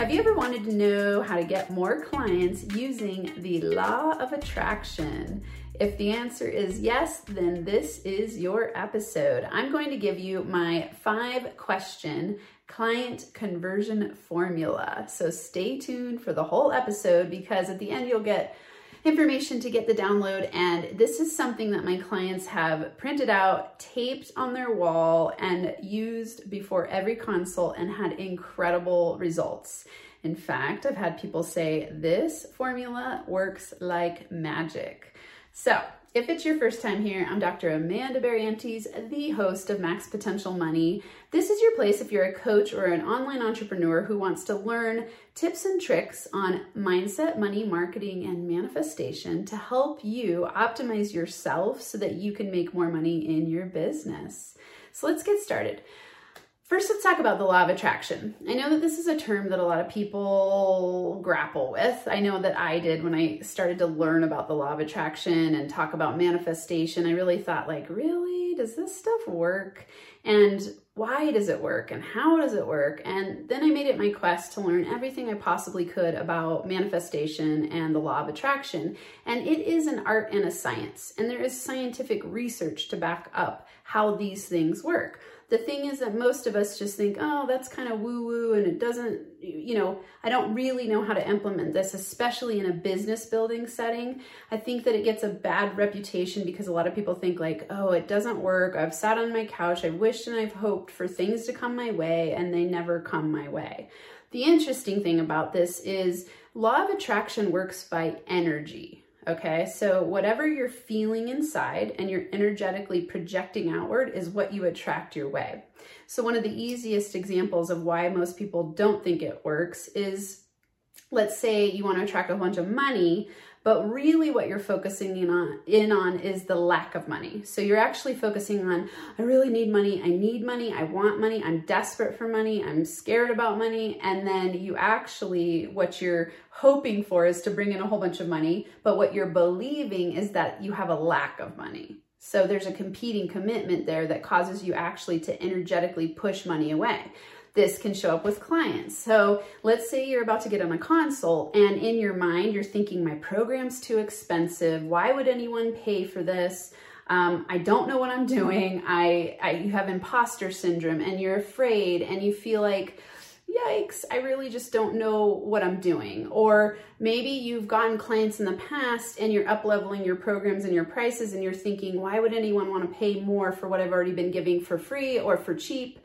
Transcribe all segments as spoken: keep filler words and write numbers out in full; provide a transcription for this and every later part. Have you ever wanted to know how to get more clients using the law of attraction? If the answer is yes, then this is your episode. I'm going to give you my five question client conversion formula. So stay tuned for the whole episode because at the end you'll get information to get the download, and this is something that my clients have printed out, taped on their wall, and used before every consult and had incredible results. In fact, I've had people say this formula works like magic. So if it's your first time here, I'm Doctor Amanda Barriantes, the host of Max Potential Money. This is your place if you're a coach or an online entrepreneur who wants to learn tips and tricks on mindset, money, marketing, and manifestation to help you optimize yourself so that you can make more money in your business. So let's get started. First, let's talk about the law of attraction. I know that this is a term that a lot of people grapple with. I know that I did when I started to learn about the law of attraction and talk about manifestation. I really thought, like, really? Does this stuff work? And why does it work? And how does it work? And then I made it my quest to learn everything I possibly could about manifestation and the law of attraction. And it is an art and a science. And there is scientific research to back up how these things work. The thing is that most of us just think, oh, that's kind of woo-woo and it doesn't, you know, I don't really know how to implement this, especially in a business building setting. I think that it gets a bad reputation because a lot of people think like, oh, it doesn't work. I've sat on my couch, I've wished and I've hoped for things to come my way and they never come my way. The interesting thing about this is law of attraction works by energy. Okay, so whatever you're feeling inside and you're energetically projecting outward is what you attract your way. So one of the easiest examples of why most people don't think it works is, let's say you want to attract a bunch of money, but really what you're focusing in on, in on is the lack of money. So you're actually focusing on, I really need money, I need money, I want money, I'm desperate for money, I'm scared about money. And then you actually, what you're hoping for is to bring in a whole bunch of money, but what you're believing is that you have a lack of money. So there's a competing commitment there that causes you actually to energetically push money away. This can show up with clients. So let's say you're about to get on a consult and in your mind, you're thinking, my program's too expensive. Why would anyone pay for this? Um, I don't know what I'm doing. I, I, you have imposter syndrome and you're afraid and you feel like, yikes, I really just don't know what I'm doing. Or maybe you've gotten clients in the past and you're up-leveling your programs and your prices and you're thinking, why would anyone want to pay more for what I've already been giving for free or for cheap?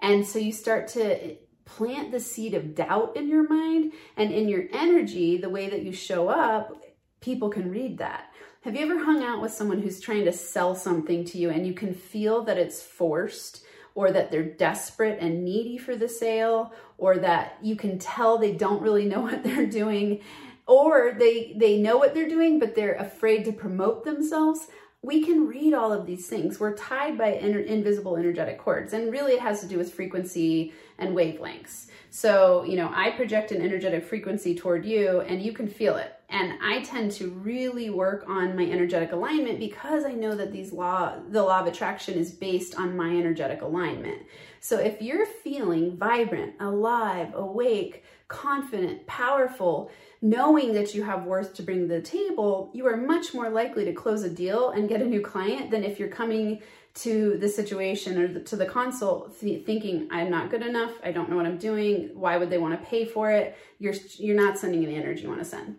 And so you start to plant the seed of doubt in your mind and in your energy, the way that you show up, people can read that. Have you ever hung out with someone who's trying to sell something to you and you can feel that it's forced or that they're desperate and needy for the sale or that you can tell they don't really know what they're doing or they, they know what they're doing, but they're afraid to promote themselves? We can read all of these things. We're tied by invisible energetic cords. And really it has to do with frequency and wavelengths. So, you know, I project an energetic frequency toward you and you can feel it. And I tend to really work on my energetic alignment because I know that these law, the law of attraction is based on my energetic alignment. So if you're feeling vibrant, alive, awake, confident, powerful, knowing that you have worth to bring to the table, you are much more likely to close a deal and get a new client than if you're coming to the situation or to the consult th- thinking, I'm not good enough, I don't know what I'm doing, why would they want to pay for it? You're, you're not sending the energy you want to send.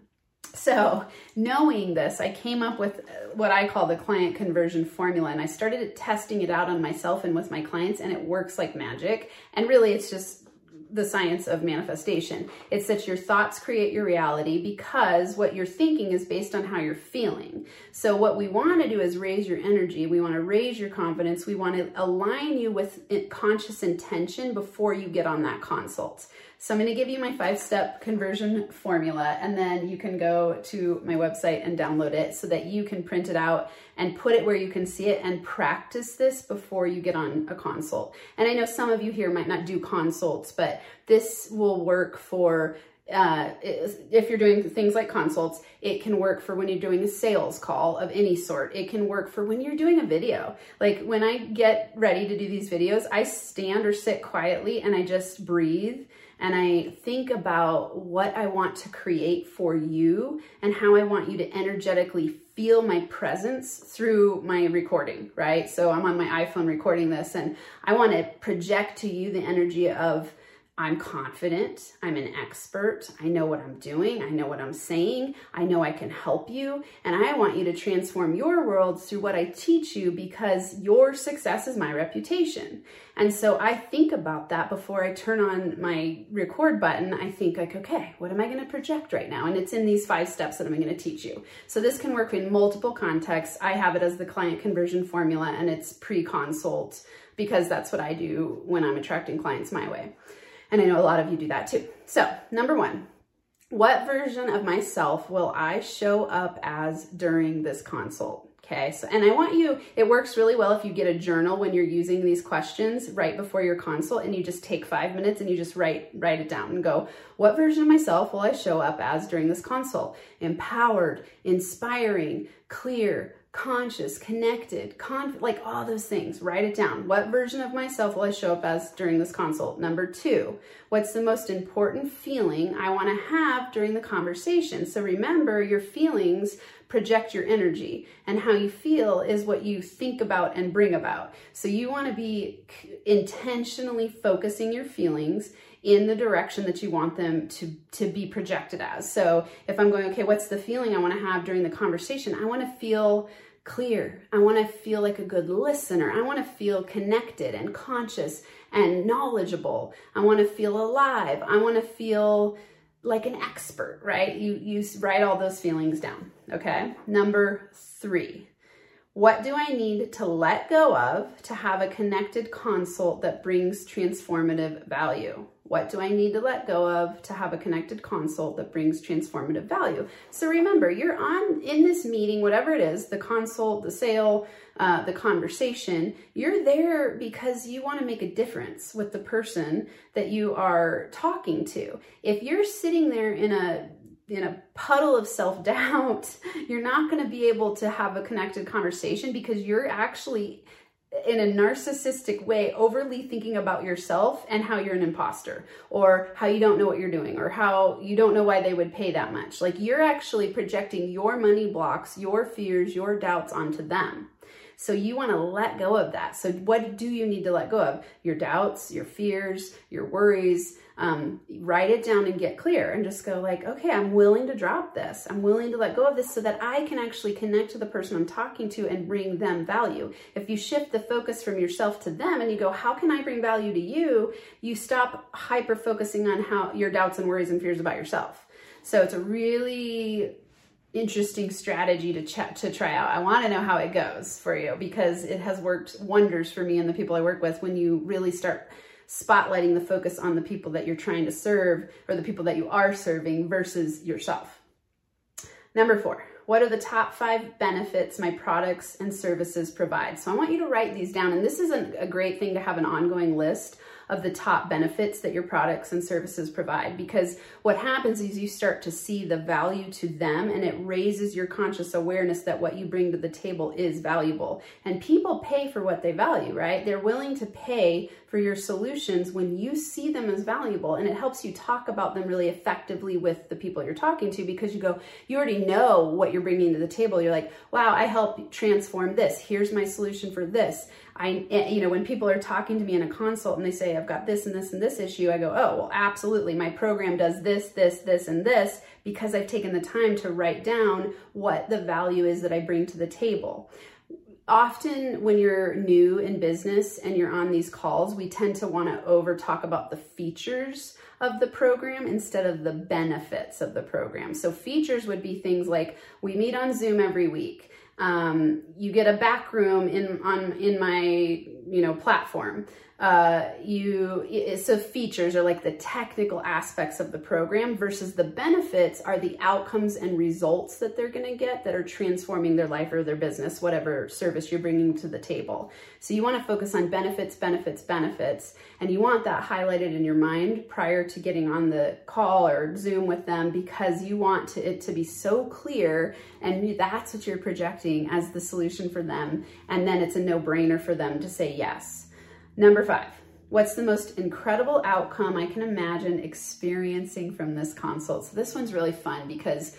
So knowing this, I came up with what I call the client conversion formula, and I started testing it out on myself and with my clients, and it works like magic. And really, it's just the science of manifestation. It's that your thoughts create your reality because what you're thinking is based on how you're feeling. So what we want to do is raise your energy. We want to raise your confidence. We want to align you with conscious intention before you get on that consult. So I'm going to give you my five-step conversion formula, and then you can go to my website and download it so that you can print it out and put it where you can see it and practice this before you get on a consult. And I know some of you here might not do consults, but this will work for Uh, if you're doing things like consults, it can work for when you're doing a sales call of any sort. It can work for when you're doing a video. Like when I get ready to do these videos, I stand or sit quietly and I just breathe and I think about what I want to create for you and how I want you to energetically feel my presence through my recording, right? So I'm on my iPhone recording this, and I want to project to you the energy of I'm confident, I'm an expert, I know what I'm doing, I know what I'm saying, I know I can help you, and I want you to transform your world through what I teach you, because your success is my reputation. And so I think about that before I turn on my record button. I think like, okay, what am I gonna project right now? And it's in these five steps that I'm gonna teach you. So this can work in multiple contexts. I have it as the client conversion formula, and it's pre-consult, because that's what I do when I'm attracting clients my way. And I know a lot of you do that too. So number one, what version of myself will I show up as during this consult? Okay, so, and I want you, it works really well if you get a journal when you're using these questions right before your consult, and you just take five minutes and you just write, write it down and go, what version of myself will I show up as during this consult? Empowered, inspiring, clear, conscious, connected, conf like all those things. Write it down. What version of myself will I show up as during this consult? Number two, what's the most important feeling I want to have during the conversation? So remember, your feelings project your energy, and how you feel is what you think about and bring about. So you want to be intentionally focusing your feelings in the direction that you want them to, to be projected as. So if I'm going, okay, what's the feeling I want to have during the conversation? I want to feel clear. I want to feel like a good listener. I want to feel connected and conscious and knowledgeable. I want to feel alive. I want to feel like an expert, right? You, you write all those feelings down, okay? Number three, what do I need to let go of to have a connected consult that brings transformative value? What do I need to let go of to have a connected consult that brings transformative value? So remember, you're on in this meeting, whatever it is, the consult, the sale, uh, the conversation, you're there because you want to make a difference with the person that you are talking to. If you're sitting there in a in a puddle of self-doubt, you're not going to be able to have a connected conversation, because you're actually in a narcissistic way, overly thinking about yourself and how you're an imposter, or how you don't know what you're doing, or how you don't know why they would pay that much. Like, you're actually projecting your money blocks, your fears, your doubts onto them. So you want to let go of that. So what do you need to let go of? Your doubts, your fears, your worries. Um, write it down and get clear, and just go like, okay, I'm willing to drop this. I'm willing to let go of this so that I can actually connect to the person I'm talking to and bring them value. If you shift the focus from yourself to them and you go, how can I bring value to you? You stop hyper-focusing on how your doubts and worries and fears about yourself. So it's a really interesting strategy to ch to try out. I want to know how it goes for you, because it has worked wonders for me and the people I work with, when you really start spotlighting the focus on the people that you're trying to serve, or the people that you are serving, versus yourself. Number four, what are the top five benefits my products and services provide? So I want you to write these down, and this is a great thing to have an ongoing list of the top benefits that your products and services provide, because what happens is you start to see the value to them, and it raises your conscious awareness that what you bring to the table is valuable. And people pay for what they value, right? They're willing to pay for your solutions when you see them as valuable, and it helps you talk about them really effectively with the people you're talking to, because you go, you already know what you're bringing to the table. You're like, wow, I help transform this. Here's my solution for this. I, you know, when people are talking to me in a consult and they say, I've got this and this and this issue, I go, oh, well, absolutely. My program does this, this, this, and this, because I've taken the time to write down what the value is that I bring to the table. Often when you're new in business and you're on these calls, we tend to want to over talk about the features of the program instead of the benefits of the program. So features would be things like, we meet on Zoom every week. Um, you get a back room in, on, in my, you know, platform. Uh, you, so features are like the technical aspects of the program, versus the benefits are the outcomes and results that they're going to get that are transforming their life or their business, whatever service you're bringing to the table. So you want to focus on benefits, benefits, benefits, and you want that highlighted in your mind prior to getting on the call or Zoom with them, because you want to, it to be so clear, and that's what you're projecting as the solution for them. And then it's a no-brainer for them to say yes. Number five, What's the most incredible outcome I can imagine experiencing from this consult? So this one's really fun because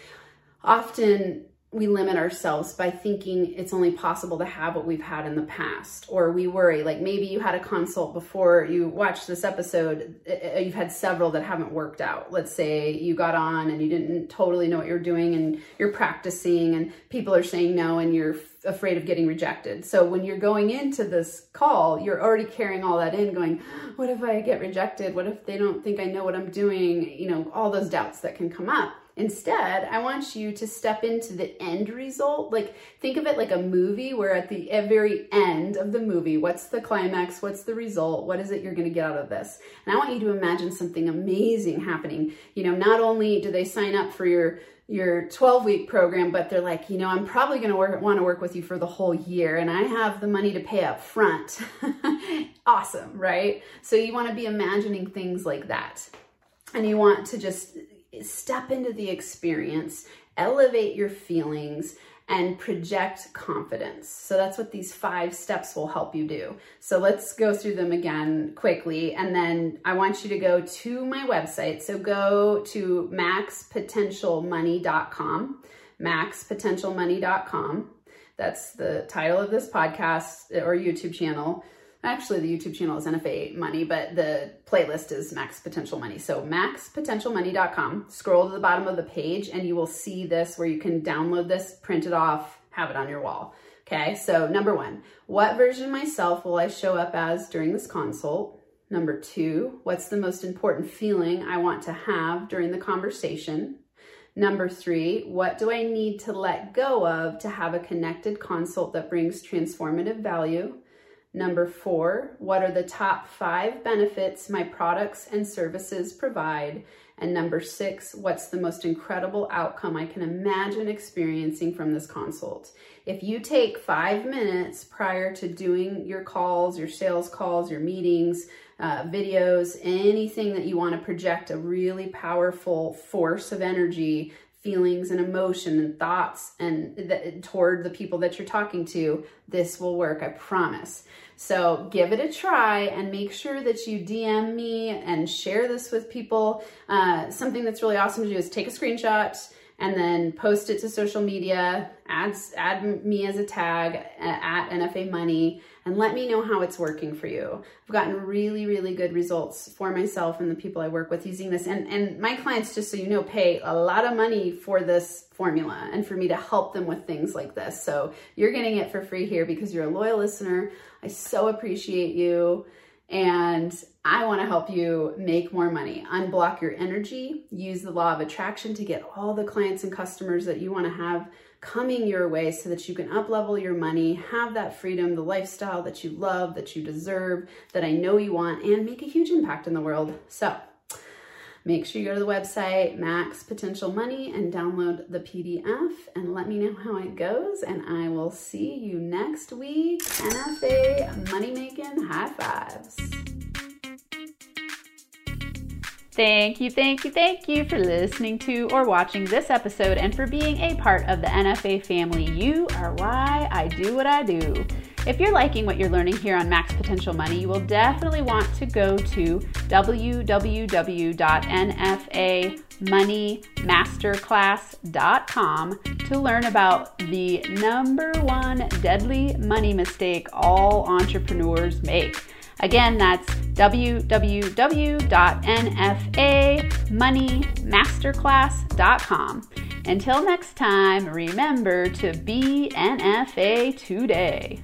often we limit ourselves by thinking it's only possible to have what we've had in the past, or we worry, like maybe you had a consult before you watched this episode, you've had several that haven't worked out. Let's say you got on and you didn't totally know what you're doing and you're practicing and people are saying no and you're afraid of getting rejected. So when you're going into this call, you're already carrying all that in going, what if I get rejected? What if they don't think I know what I'm doing? You know, all those doubts that can come up. Instead, I want you to step into the end result. Like, think of it like a movie where at the very end of the movie, what's the climax? What's the result? What is it you're going to get out of this? And I want you to imagine something amazing happening. You know, not only do they sign up for your your twelve week program, but they're like, you know, I'm probably going to work, want to work with you for the whole year and I have the money to pay up front. Awesome, right? So you want to be imagining things like that. And you want to just step into the experience, elevate your feelings, and project confidence. So that's what these five steps will help you do. So let's go through them again quickly. And then I want you to go to my website. So go to max potential money dot com, max potential money dot com. That's the title of this podcast or YouTube channel. Actually, the YouTube channel is N F A Money, but the playlist is Max Potential Money. So max potential money dot com, scroll to the bottom of the page and you will see this where you can download this, print it off, have it on your wall. Okay, so number one, what version of myself will I show up as during this consult? Number two, what's the most important feeling I want to have during the conversation? Number three, what do I need to let go of to have a connected consult that brings transformative value? Number four, what are the top five benefits my products and services provide? And number six, what's the most incredible outcome I can imagine experiencing from this consult? If you take five minutes prior to doing your calls, your sales calls, your meetings, uh, videos, anything that you want to project a really powerful force of energy, feelings and emotion and thoughts and th- toward the people that you're talking to, this will work, I promise. So give it a try and make sure that you D M me and share this with people. Uh, something that's really awesome to do is take a screenshot and then post it to social media, add, add me as a tag at N F A Money, and let me know how it's working for you. I've gotten really, really good results for myself and the people I work with using this. And, and my clients, just so you know, pay a lot of money for this formula and for me to help them with things like this. So you're getting it for free here because you're a loyal listener. I so appreciate you. And I want to help you make more money, unblock your energy, use the law of attraction to get all the clients and customers that you want to have coming your way so that you can up-level your money, have that freedom, the lifestyle that you love, that you deserve, that I know you want, and make a huge impact in the world. So make sure you go to the website, Max Potential Money, and download the P D F and let me know how it goes. And I will see you next week. N F A Money Making High Fives. Thank you, thank you, thank you for listening to or watching this episode and for being a part of the N F A family. You are why I do what I do. If you're liking what you're learning here on Max Potential Money, you will definitely want to go to w w w dot n f a money masterclass dot com to learn about the number one deadly money mistake all entrepreneurs make. Again, that's w w w dot n f a money masterclass dot com. Until next time, remember to be N F A today.